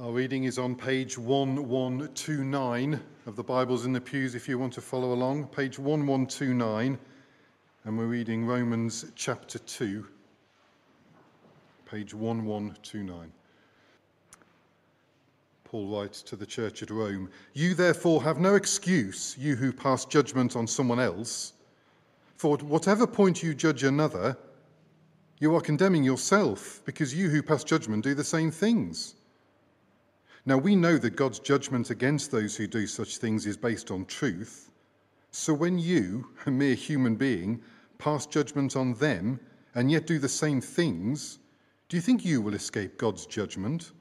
Our reading is on page 1129 of the Bibles in the pews if you want to follow along, page 1129, and we're reading Romans chapter 2, page 1129. Paul writes to the church at Rome, "You therefore have no excuse, you who pass judgment on someone else, for at whatever point you judge another, you are condemning yourself, because you who pass judgment do the same things. Now we know that God's judgment against those who do such things is based on truth. So when you, a mere human being, pass judgment on them and yet do the same things, do you think you will escape God's judgment?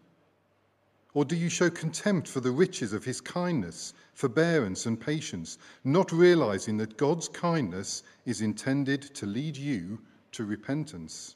Or do you show contempt for the riches of his kindness, forbearance and patience, not realizing that God's kindness is intended to lead you to repentance?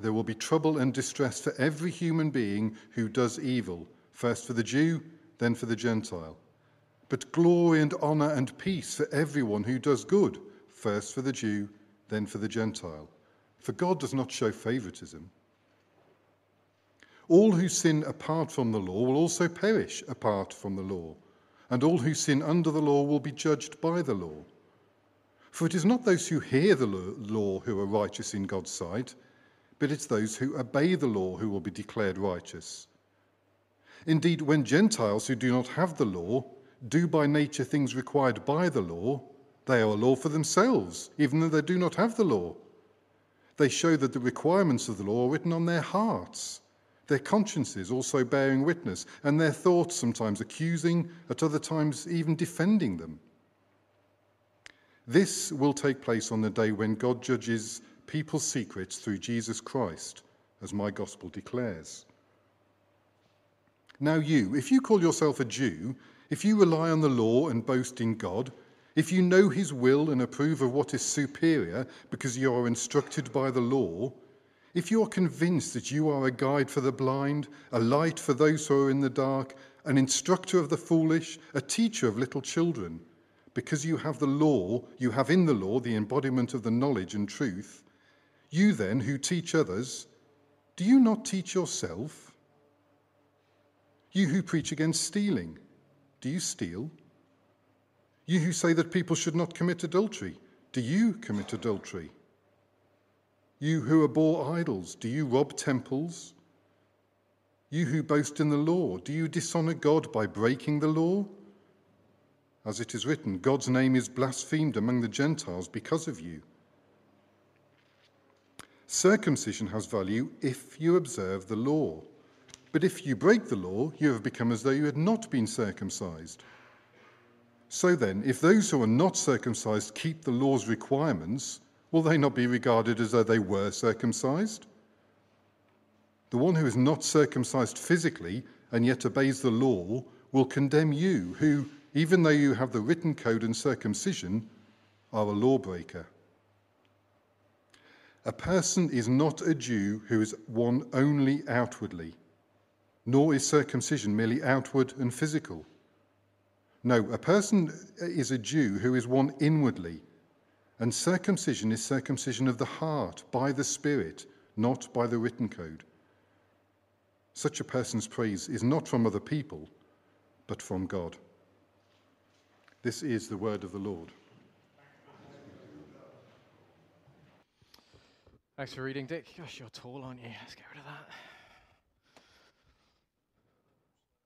There will be trouble and distress for every human being who does evil, first for the Jew, then for the Gentile. But glory and honor and peace for everyone who does good, first for the Jew, then for the Gentile. For God does not show favoritism. All who sin apart from the law will also perish apart from the law, and all who sin under the law will be judged by the law. For it is not those who hear the law who are righteous in God's sight, but it's those who obey the law who will be declared righteous. Indeed, when Gentiles who do not have the law do by nature things required by the law, they are a law for themselves, even though they do not have the law. They show that the requirements of the law are written on their hearts, their consciences also bearing witness, and their thoughts sometimes accusing, at other times even defending them. This will take place on the day when God judges people's secrets through Jesus Christ, as my gospel declares. Now you, if you call yourself a Jew, if you rely on the law and boast in God, if you know his will and approve of what is superior because you are instructed by the law, if you are convinced that you are a guide for the blind, a light for those who are in the dark, an instructor of the foolish, a teacher of little children, because you have the law, you have in the law the embodiment of the knowledge and truth, you then, who teach others, do you not teach yourself? You who preach against stealing, do you steal? You who say that people should not commit adultery, do you commit adultery? You who abhor idols, do you rob temples? You who boast in the law, do you dishonor God by breaking the law? As it is written, God's name is blasphemed among the Gentiles because of you. Circumcision has value if you observe the law. But if you break the law, you have become as though you had not been circumcised. So then, if those who are not circumcised keep the law's requirements, will they not be regarded as though they were circumcised? The one who is not circumcised physically and yet obeys the law will condemn you, who, even though you have the written code and circumcision, are a lawbreaker. A person is not a Jew who is one only outwardly, nor is circumcision merely outward and physical. No, a person is a Jew who is one inwardly, and circumcision is circumcision of the heart by the Spirit, not by the written code. Such a person's praise is not from other people, but from God." This is the word of the Lord. Thanks for reading, Dick. Gosh, you're tall, aren't you? Let's get rid of that.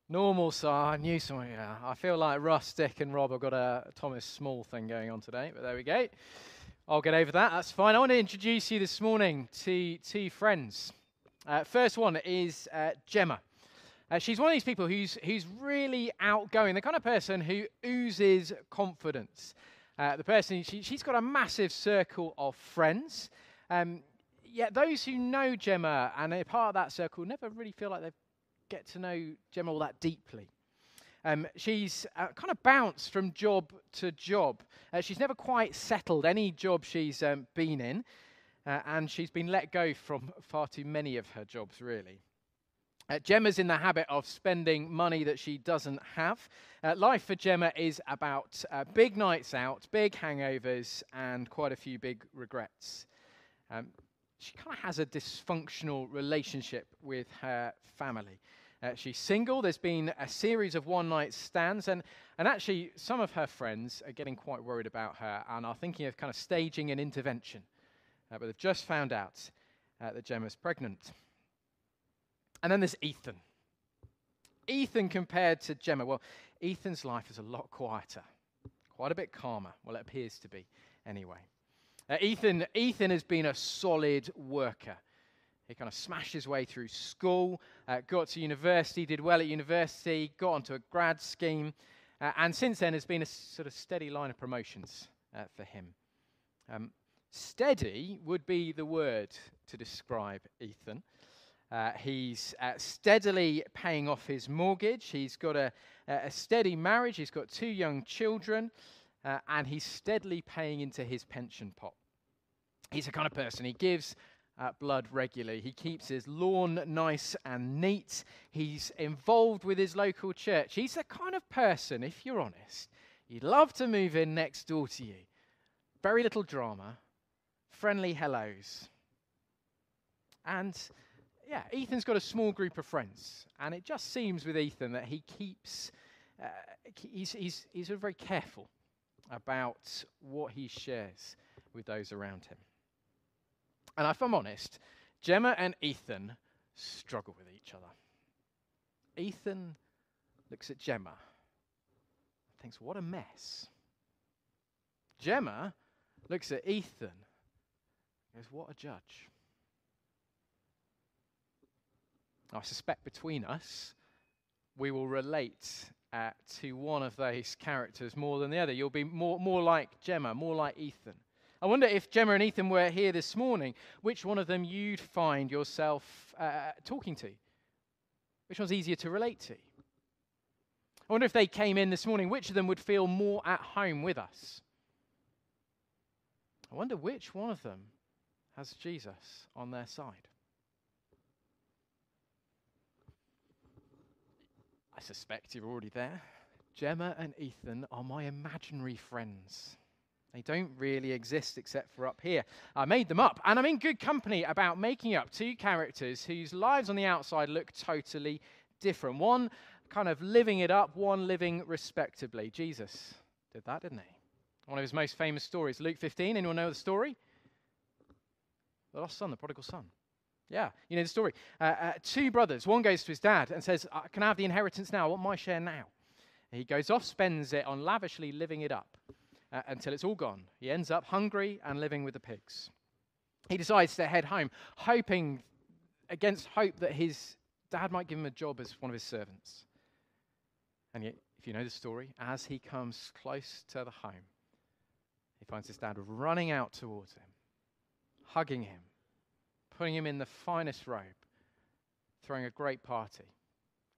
Normal, sir. I knew someone. Yeah. I feel like Russ, Dick, and Rob have got a Thomas Small thing going on today, but there we go. I'll get over that. That's fine. I want to introduce you this morning to two friends. First one is Gemma. She's one of these people who's really outgoing, the kind of person who oozes confidence. The person she's got a massive circle of friends. Yet those who know Gemma and are part of that circle never really feel like they've get to know Gemma all that deeply. She's kind of bounced from job to job. She's never quite settled any job she's been in, and she's been let go from far too many of her jobs, really. Gemma's in the habit of spending money that she doesn't have. Life for Gemma is about big nights out, big hangovers, and quite a few big regrets. She kind of has a dysfunctional relationship with her family. She's single. There's been a series of one-night stands, and actually some of her friends are getting quite worried about her and are thinking of kind of staging an intervention. But they've just found out that Gemma's pregnant. And then there's Ethan. Ethan compared to Gemma. Well, Ethan's life is a lot quieter, quite a bit calmer. Well, it appears to be anyway. Ethan has been a solid worker. He kind of smashed his way through school, got to university, did well at university, got onto a grad scheme, and since then has been a sort of steady line of promotions for him. Steady would be the word to describe Ethan. He's steadily paying off his mortgage. He's got a steady marriage. He's got 2 young children, and he's steadily paying into his pension pot. He's the kind of person, he gives blood regularly. He keeps his lawn nice and neat. He's involved with his local church. He's the kind of person, if you're honest, you'd love to move in next door to you. Very little drama, friendly hellos. And yeah, Ethan's got a small group of friends, and it just seems with Ethan that he keeps, he's very careful about what he shares with those around him. And if I'm honest, Gemma and Ethan struggle with each other. Ethan looks at Gemma and thinks, what a mess. Gemma looks at Ethan and goes, what a judge. I suspect between us, we will relate to one of those characters more than the other. You'll be more like Gemma, more like Ethan. I wonder if Gemma and Ethan were here this morning, which one of them you'd find yourself talking to? Which one's easier to relate to? I wonder if they came in this morning, which of them would feel more at home with us? I wonder which one of them has Jesus on their side. I suspect you're already there. Gemma and Ethan are my imaginary friends. They don't really exist except for up here. I made them up, and I'm in good company about making up 2 characters whose lives on the outside look totally different. One kind of living it up, one living respectably. Jesus did that, didn't he? One of his most famous stories, Luke 15. Anyone know the story? The lost son, the prodigal son. Yeah, you know the story. 2 brothers. One goes to his dad and says, can I have the inheritance now? I want my share now. And he goes off, spends it on lavishly living it up. Until it's all gone. He ends up hungry and living with the pigs. He decides to head home, hoping against hope that his dad might give him a job as one of his servants. And yet, if you know the story, as he comes close to the home, he finds his dad running out towards him, hugging him, putting him in the finest robe, throwing a great party,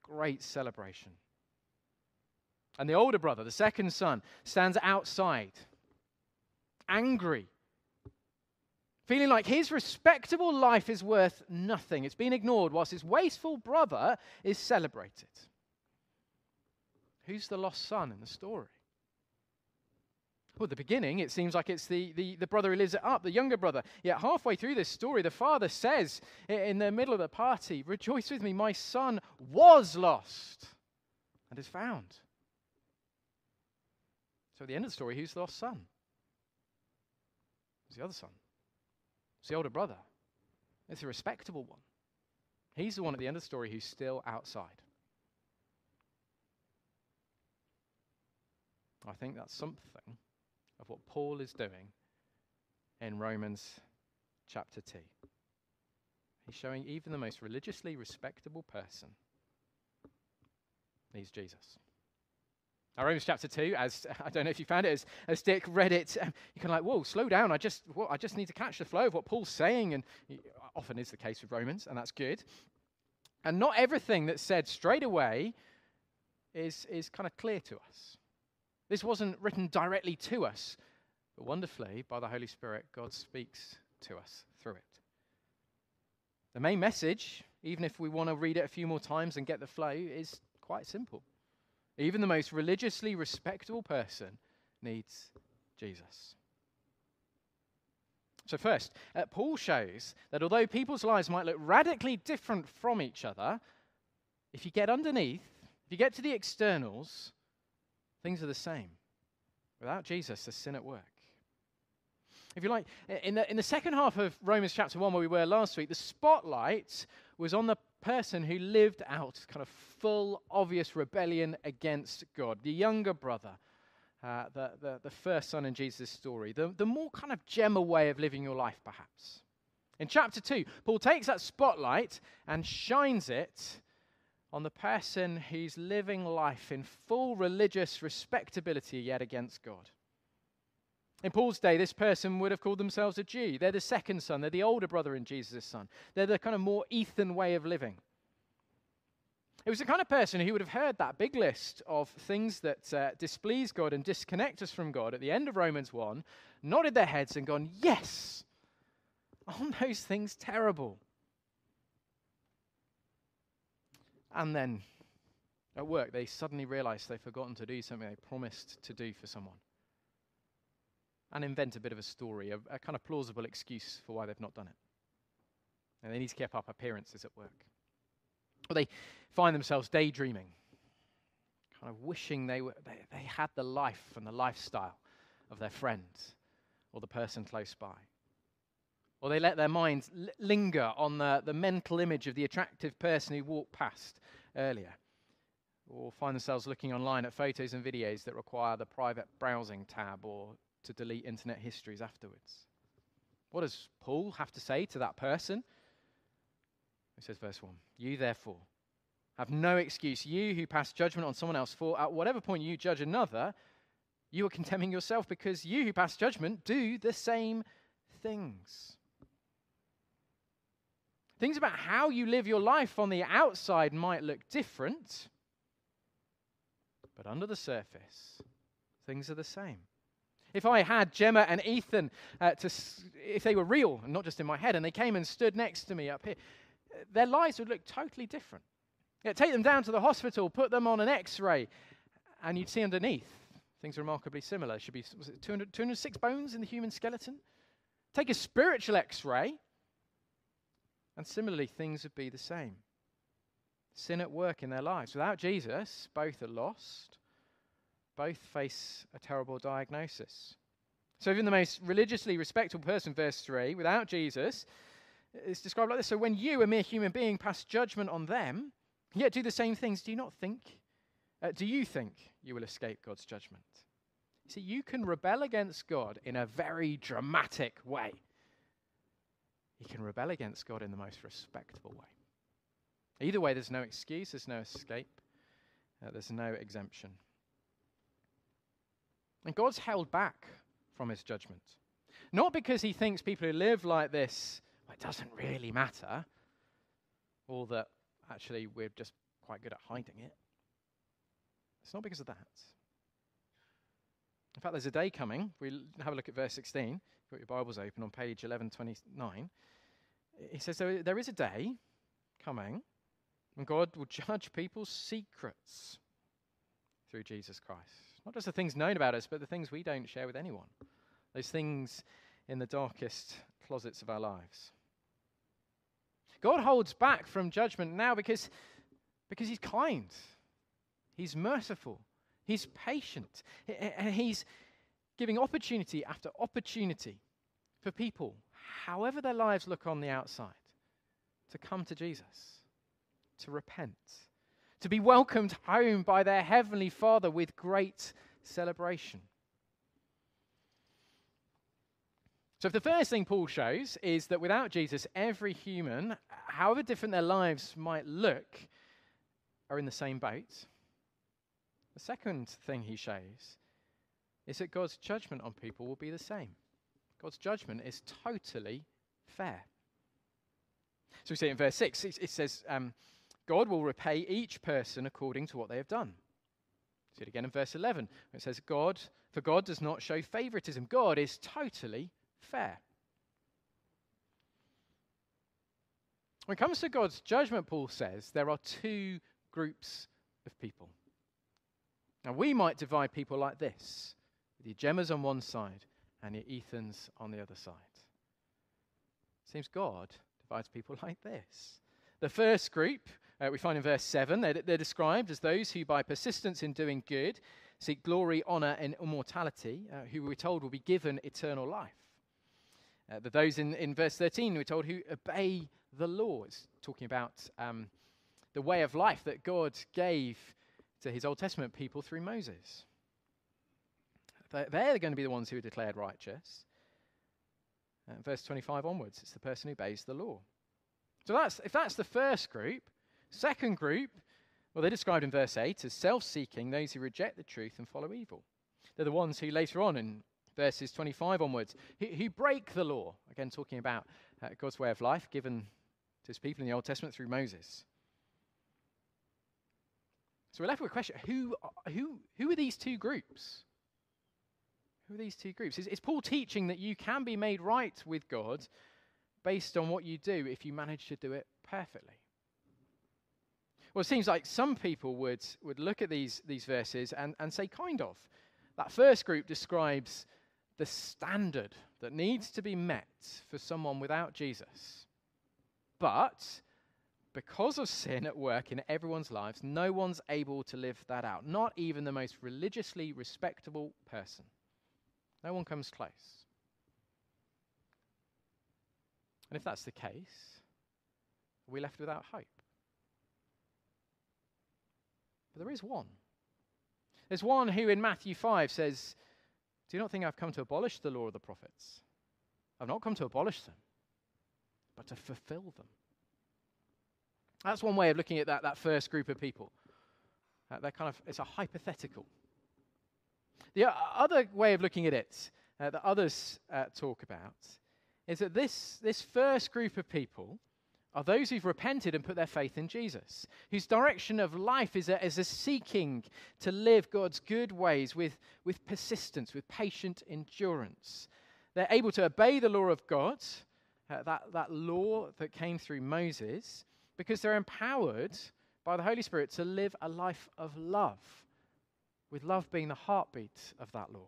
great celebration. And the older brother, the second son, stands outside, angry, feeling like his respectable life is worth nothing. It's been ignored whilst his wasteful brother is celebrated. Who's the lost son in the story? Well, at the beginning, it seems like it's the brother who lives it up, the younger brother. Yet halfway through this story, the father says in the middle of the party, "Rejoice with me, my son was lost and is found." So at the end of the story, who's the lost son? It's the other son. It's the older brother. It's a respectable one. He's the one at the end of the story who's still outside. I think that's something of what Paul is doing in Romans chapter 2. He's showing even the most religiously respectable person needs Jesus. Now, Romans chapter 2, as I don't know if you found it, as Dick read it, you're kind of like, whoa, slow down. I just need to catch the flow of what Paul's saying. And often is the case with Romans, and that's good. And not everything that's said straight away is kind of clear to us. This wasn't written directly to us, but wonderfully, by the Holy Spirit, God speaks to us through it. The main message, even if we want to read it a few more times and get the flow, is quite simple. Even the most religiously respectable person needs Jesus. So first, Paul shows that although people's lives might look radically different from each other, if you get underneath, if you get to the externals, things are the same. Without Jesus, there's sin at work. If you like, in the second half of Romans chapter 1, where we were last week, the spotlight was on the person who lived out kind of full, obvious rebellion against God, the younger brother, the first son in Jesus' story, the more kind of gem way of living your life, perhaps. In chapter 2, Paul takes that spotlight and shines it on the person who's living life in full religious respectability, yet against God. In Paul's day, this person would have called themselves a Jew. They're the second son. They're the older brother in Jesus' son. They're the kind of more Ethan way of living. It was the kind of person who would have heard that big list of things that displease God and disconnect us from God at the end of Romans 1, nodded their heads and gone, yes, aren't those things terrible? And then at work, they suddenly realized they've forgotten to do something they promised to do for someone. And invent a bit of a story, a kind of plausible excuse for why they've not done it. And they need to keep up appearances at work. Or they find themselves daydreaming, kind of wishing they had the life and the lifestyle of their friend or the person close by. Or they let their minds linger on the mental image of the attractive person who walked past earlier. Or find themselves looking online at photos and videos that require the private browsing tab or to delete internet histories afterwards. What does Paul have to say to that person? He says, verse 1, you therefore have no excuse. You who pass judgment on someone else, for at whatever point you judge another, you are condemning yourself, because you who pass judgment do the same things. Things about how you live your life on the outside might look different, but under the surface, things are the same. If I had Gemma and Ethan, if they were real and not just in my head, and they came and stood next to me up here, their lives would look totally different. Yeah, take them down to the hospital, put them on an x-ray, and you'd see underneath things remarkably similar. Should be 206 bones in the human skeleton. Take a spiritual x-ray, and similarly things would be the same. Sin at work in their lives. Without Jesus, both are lost. Both face a terrible diagnosis. So even the most religiously respectable person, verse 3, without Jesus, is described like this. So when you, a mere human being, pass judgment on them, yet do the same things, do you think you will escape God's judgment? See, you can rebel against God in a very dramatic way. You can rebel against God in the most respectable way. Either way, there's no excuse, there's no escape, there's no exemption. And God's held back from his judgment. Not because he thinks people who live like this, well, it doesn't really matter, or that actually we're just quite good at hiding it. It's not because of that. In fact, there's a day coming. We'll have a look at verse 16. Got your Bibles open on page 1129. He says, there is a day coming when God will judge people's secrets through Jesus Christ. Not just the things known about us, but the things we don't share with anyone. Those things in the darkest closets of our lives. God holds back from judgment now because he's kind. He's merciful. He's patient. And he's giving opportunity after opportunity for people, however their lives look on the outside, to come to Jesus, to repent, to be welcomed home by their heavenly Father with great celebration. So if the first thing Paul shows is that without Jesus, every human, however different their lives might look, are in the same boat. The second thing he shows is that God's judgment on people will be the same. God's judgment is totally fair. So we see in verse 6, it says God will repay each person according to what they have done. See it again in verse 11. It says, God does not show favoritism. God is totally fair. When it comes to God's judgment, Paul says, there are two groups of people. Now, we might divide people like this, the Gemmas on one side and the Ethans on the other side. It seems God divides people like this. The first group, we find in verse 7, they're described as those who by persistence in doing good seek glory, honor, and immortality, who we're told will be given eternal life. Those in verse 13, we're told, who obey the law. It's talking about the way of life that God gave to his Old Testament people through Moses. They're going to be the ones who are declared righteous. Verse 25 onwards, it's the person who obeys the law. So if that's the first group. Second group, well, they're described in verse 8 as self-seeking, those who reject the truth and follow evil. They're the ones who later on in verses 25 onwards, who break the law. Again, talking about God's way of life given to his people in the Old Testament through Moses. So we're left with a question, who are these two groups? Who are these two groups? Is Paul teaching that you can be made right with God based on what you do if you manage to do it perfectly? Well, it seems like some people would look at these verses and say, kind of. That first group describes the standard that needs to be met for someone without Jesus. But because of sin at work in everyone's lives, no one's able to live that out. Not even the most religiously respectable person. No one comes close. And if that's the case, are we left without hope? But there is one. There's one who in Matthew 5 says, do not think I've come to abolish the law of the prophets. I've not come to abolish them, but to fulfill them. That's one way of looking at that first group of people. It's a hypothetical. The other way of looking at it that others talk about is that this first group of people are those who've repented and put their faith in Jesus, whose direction of life is a seeking to live God's good ways with persistence, with patient endurance. They're able to obey the law of God, that law that came through Moses, because they're empowered by the Holy Spirit to live a life of love, with love being the heartbeat of that law.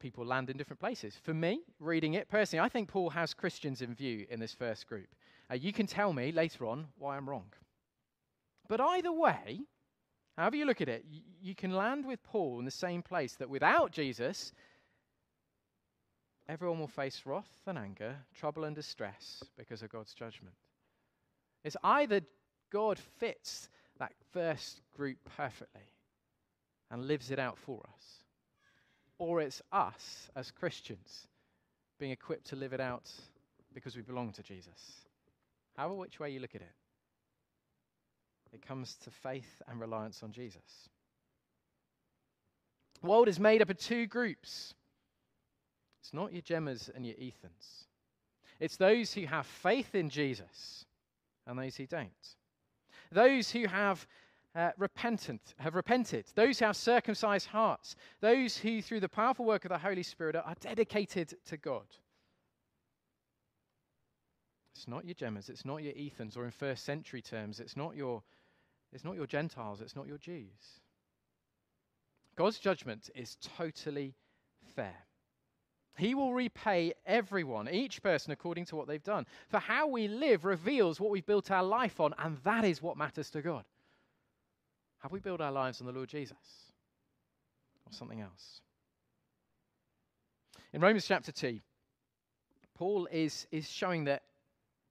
People land in different places. For me, reading it personally, I think Paul has Christians in view in this first group. You can tell me later on why I'm wrong. But either way, however you look at it, you can land with Paul in the same place, that without Jesus, everyone will face wrath and anger, trouble and distress because of God's judgment. It's either God fits that first group perfectly and lives it out for us, or it's us as Christians being equipped to live it out because we belong to Jesus. However, which way you look at it, it comes to faith and reliance on Jesus. The world is made up of two groups. It's not your Gemmas and your Ethans. It's those who have faith in Jesus and those who don't. Those who have repented, those who have circumcised hearts, those who through the powerful work of the Holy Spirit are dedicated to God. It's not your Gemmas, it's not your Ethans, or in first century terms, it's not your Gentiles, it's not your Jews. God's judgment is totally fair. He will repay everyone, each person according to what they've done. For how we live reveals what we've built our life on, and that is what matters to God. Have we built our lives on the Lord Jesus or something else? In Romans chapter 2, Paul is showing that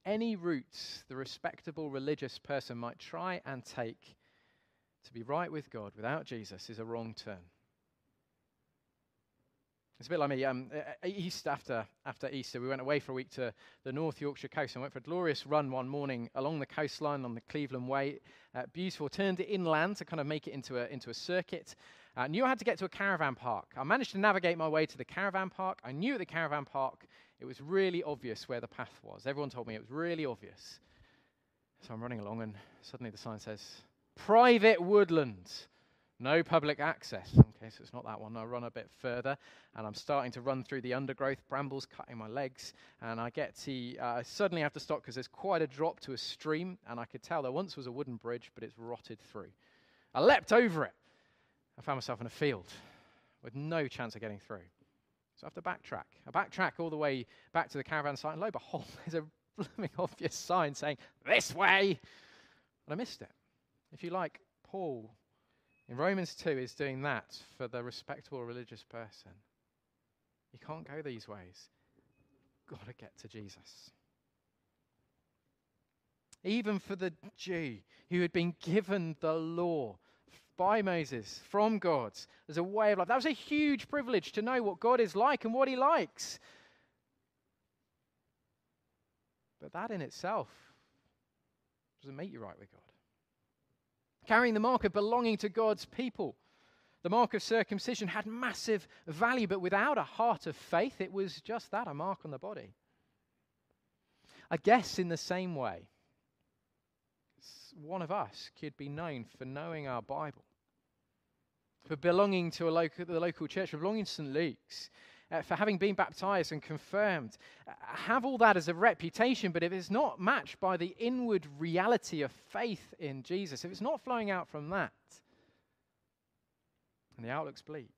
any route the respectable religious person might try and take to be right with God without Jesus is a wrong turn. It's a bit like me. After Easter, we went away for a week to the North Yorkshire coast and went for a glorious run one morning along the coastline on the Cleveland Way. Beautiful. Turned it inland to kind of make it into a circuit. Knew I had to get to a caravan park. I managed to navigate my way to the caravan park. I knew at the caravan park it was really obvious where the path was. Everyone told me it was really obvious. So I'm running along and suddenly the sign says, private woodlands, no public access. Okay, so it's not that one. I run a bit further and I'm starting to run through the undergrowth, brambles cutting my legs. And I get to, I suddenly have to stop because there's quite a drop to a stream. And I could tell there once was a wooden bridge, but it's rotted through. I leapt over it. I found myself in a field with no chance of getting through. So I have to backtrack. I backtrack all the way back to the caravan site, and lo and behold, there's a blooming obvious sign saying, this way! And I missed it. If you like, Paul in Romans 2 is doing that for the respectable religious person. You can't go these ways. You've got to get to Jesus. Even for the Jew who had been given the law, by Moses, from God, as a way of life. That was a huge privilege to know what God is like and what he likes. But that in itself doesn't make you right with God. Carrying the mark of belonging to God's people, the mark of circumcision, had massive value, but without a heart of faith, it was just that, a mark on the body. I guess in the same way, one of us could be known for knowing our Bible, for belonging to the local church, for belonging to St. Luke's, for having been baptized and confirmed. Have all that as a reputation, but if it's not matched by the inward reality of faith in Jesus, if it's not flowing out from that, and the outlook's bleak.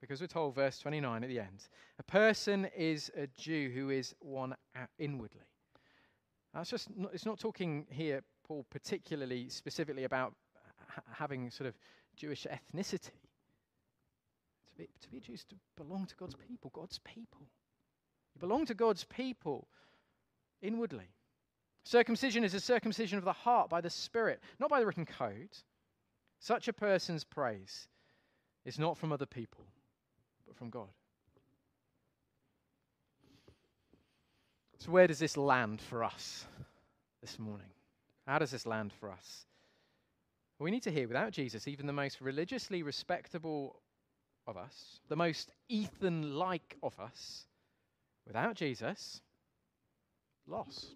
Because we're told, verse 29 at the end, a person is a Jew who is one inwardly. That's just not, it's not talking here, Paul, particularly specifically about having sort of Jewish ethnicity. To be a Jew is to belong to God's people. God's people. You belong to God's people inwardly. Circumcision is a circumcision of the heart by the Spirit, not by the written code. Such a person's praise is not from other people, but from God. So where does this land for us this morning? How does this land for us? Well, we need to hear, without Jesus, even the most religiously respectable of us, the most Ethan-like of us, without Jesus, lost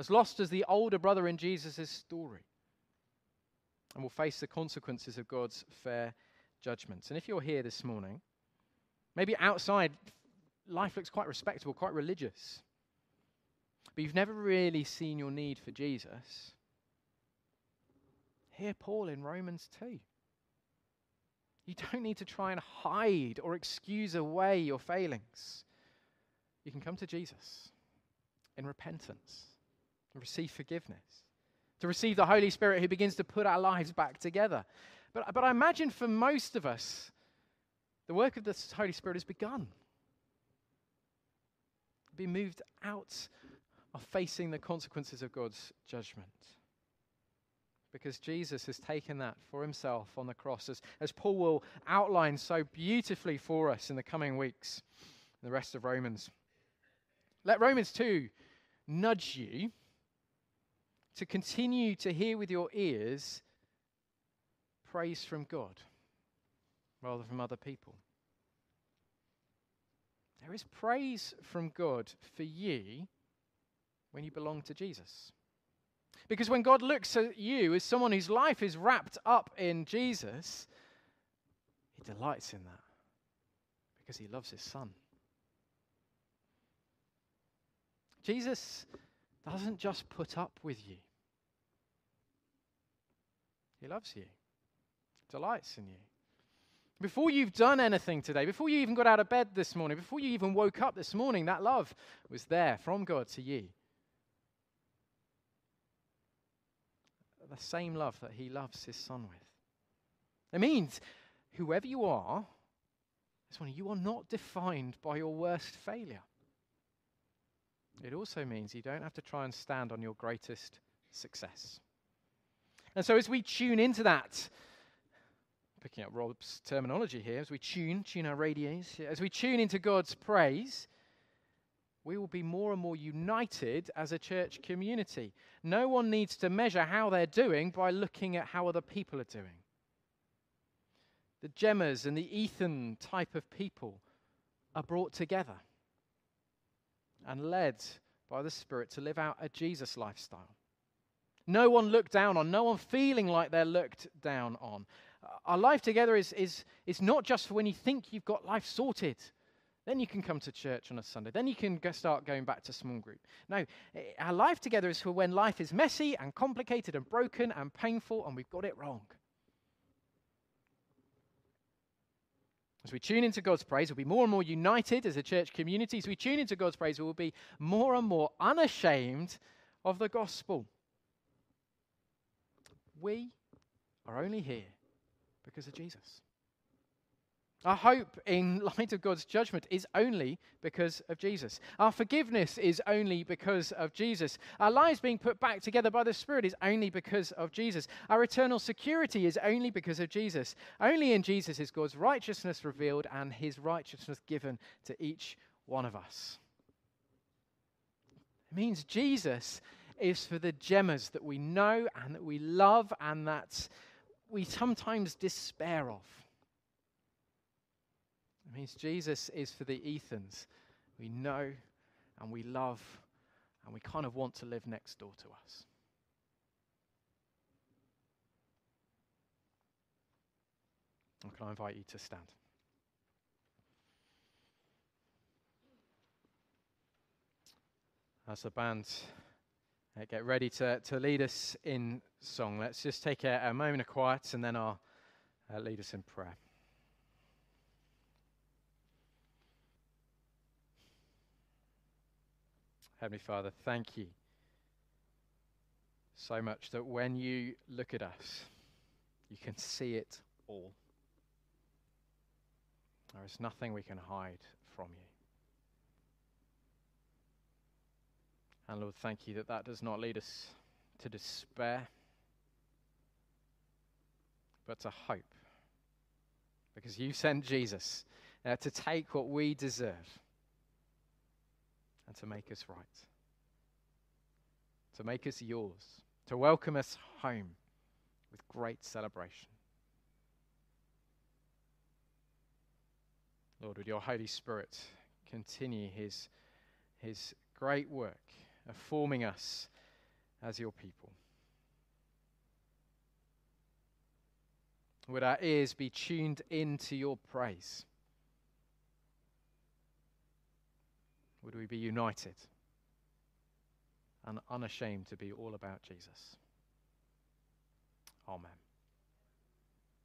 as the older brother in Jesus' story, and will face the consequences of God's fair judgments. And if you're here this morning, maybe outside, life looks quite respectable, quite religious, but you've never really seen your need for Jesus. Hear Paul in Romans 2. You don't need to try and hide or excuse away your failings. You can come to Jesus in repentance and receive forgiveness, to receive the Holy Spirit who begins to put our lives back together. But I imagine for most of us, the work of the Holy Spirit has begun. Be moved out of facing the consequences of God's judgment, because Jesus has taken that for himself on the cross, as Paul will outline so beautifully for us in the coming weeks in the rest of Romans. Let Romans 2 nudge you to continue to hear with your ears praise from God rather than from other people. There is praise from God for you when you belong to Jesus. Because when God looks at you as someone whose life is wrapped up in Jesus, he delights in that because he loves his son. Jesus doesn't just put up with you. He loves you, delights in you. Before you've done anything today, before you even got out of bed this morning, before you even woke up this morning, that love was there from God to you. The same love that he loves his son with. It means whoever you are, this morning, you are not defined by your worst failure. It also means you don't have to try and stand on your greatest success. And so as we tune into that, picking up Rob's terminology here, as we tune our radios, as we tune into God's praise, we will be more and more united as a church community. No one needs to measure how they're doing by looking at how other people are doing. The Gemmas and the Ethan type of people are brought together and led by the Spirit to live out a Jesus lifestyle. No one looked down on, no one feeling like they're looked down on. Our life together is not just for when you think you've got life sorted. Then you can come to church on a Sunday. Then you can start going back to small group. No, our life together is for when life is messy and complicated and broken and painful and we've got it wrong. As we tune into God's praise, we'll be more and more united as a church community. As we tune into God's praise, we'll be more and more unashamed of the gospel. We are only here because of Jesus. Our hope in light of God's judgment is only because of Jesus. Our forgiveness is only because of Jesus. Our lives being put back together by the Spirit is only because of Jesus. Our eternal security is only because of Jesus. Only in Jesus is God's righteousness revealed and his righteousness given to each one of us. It means Jesus is for the gemmas that we know and that we love and that we sometimes despair of. It means Jesus is for the Ethans we know and we love and we kind of want to live next door to us. Well, can I invite you to stand? As the band get ready to lead us in song, let's just take a moment of quiet and then I'll lead us in prayer. Heavenly Father, thank you so much that when you look at us, you can see it all. There is nothing we can hide from you. And Lord, thank you that that does not lead us to despair, but to hope. Because you sent Jesus to take what we deserve and to make us right, to make us yours, to welcome us home with great celebration. Lord, would your Holy Spirit continue his great work of forming us as your people. Would our ears be tuned into your praise? Would we be united and unashamed to be all about Jesus? Amen.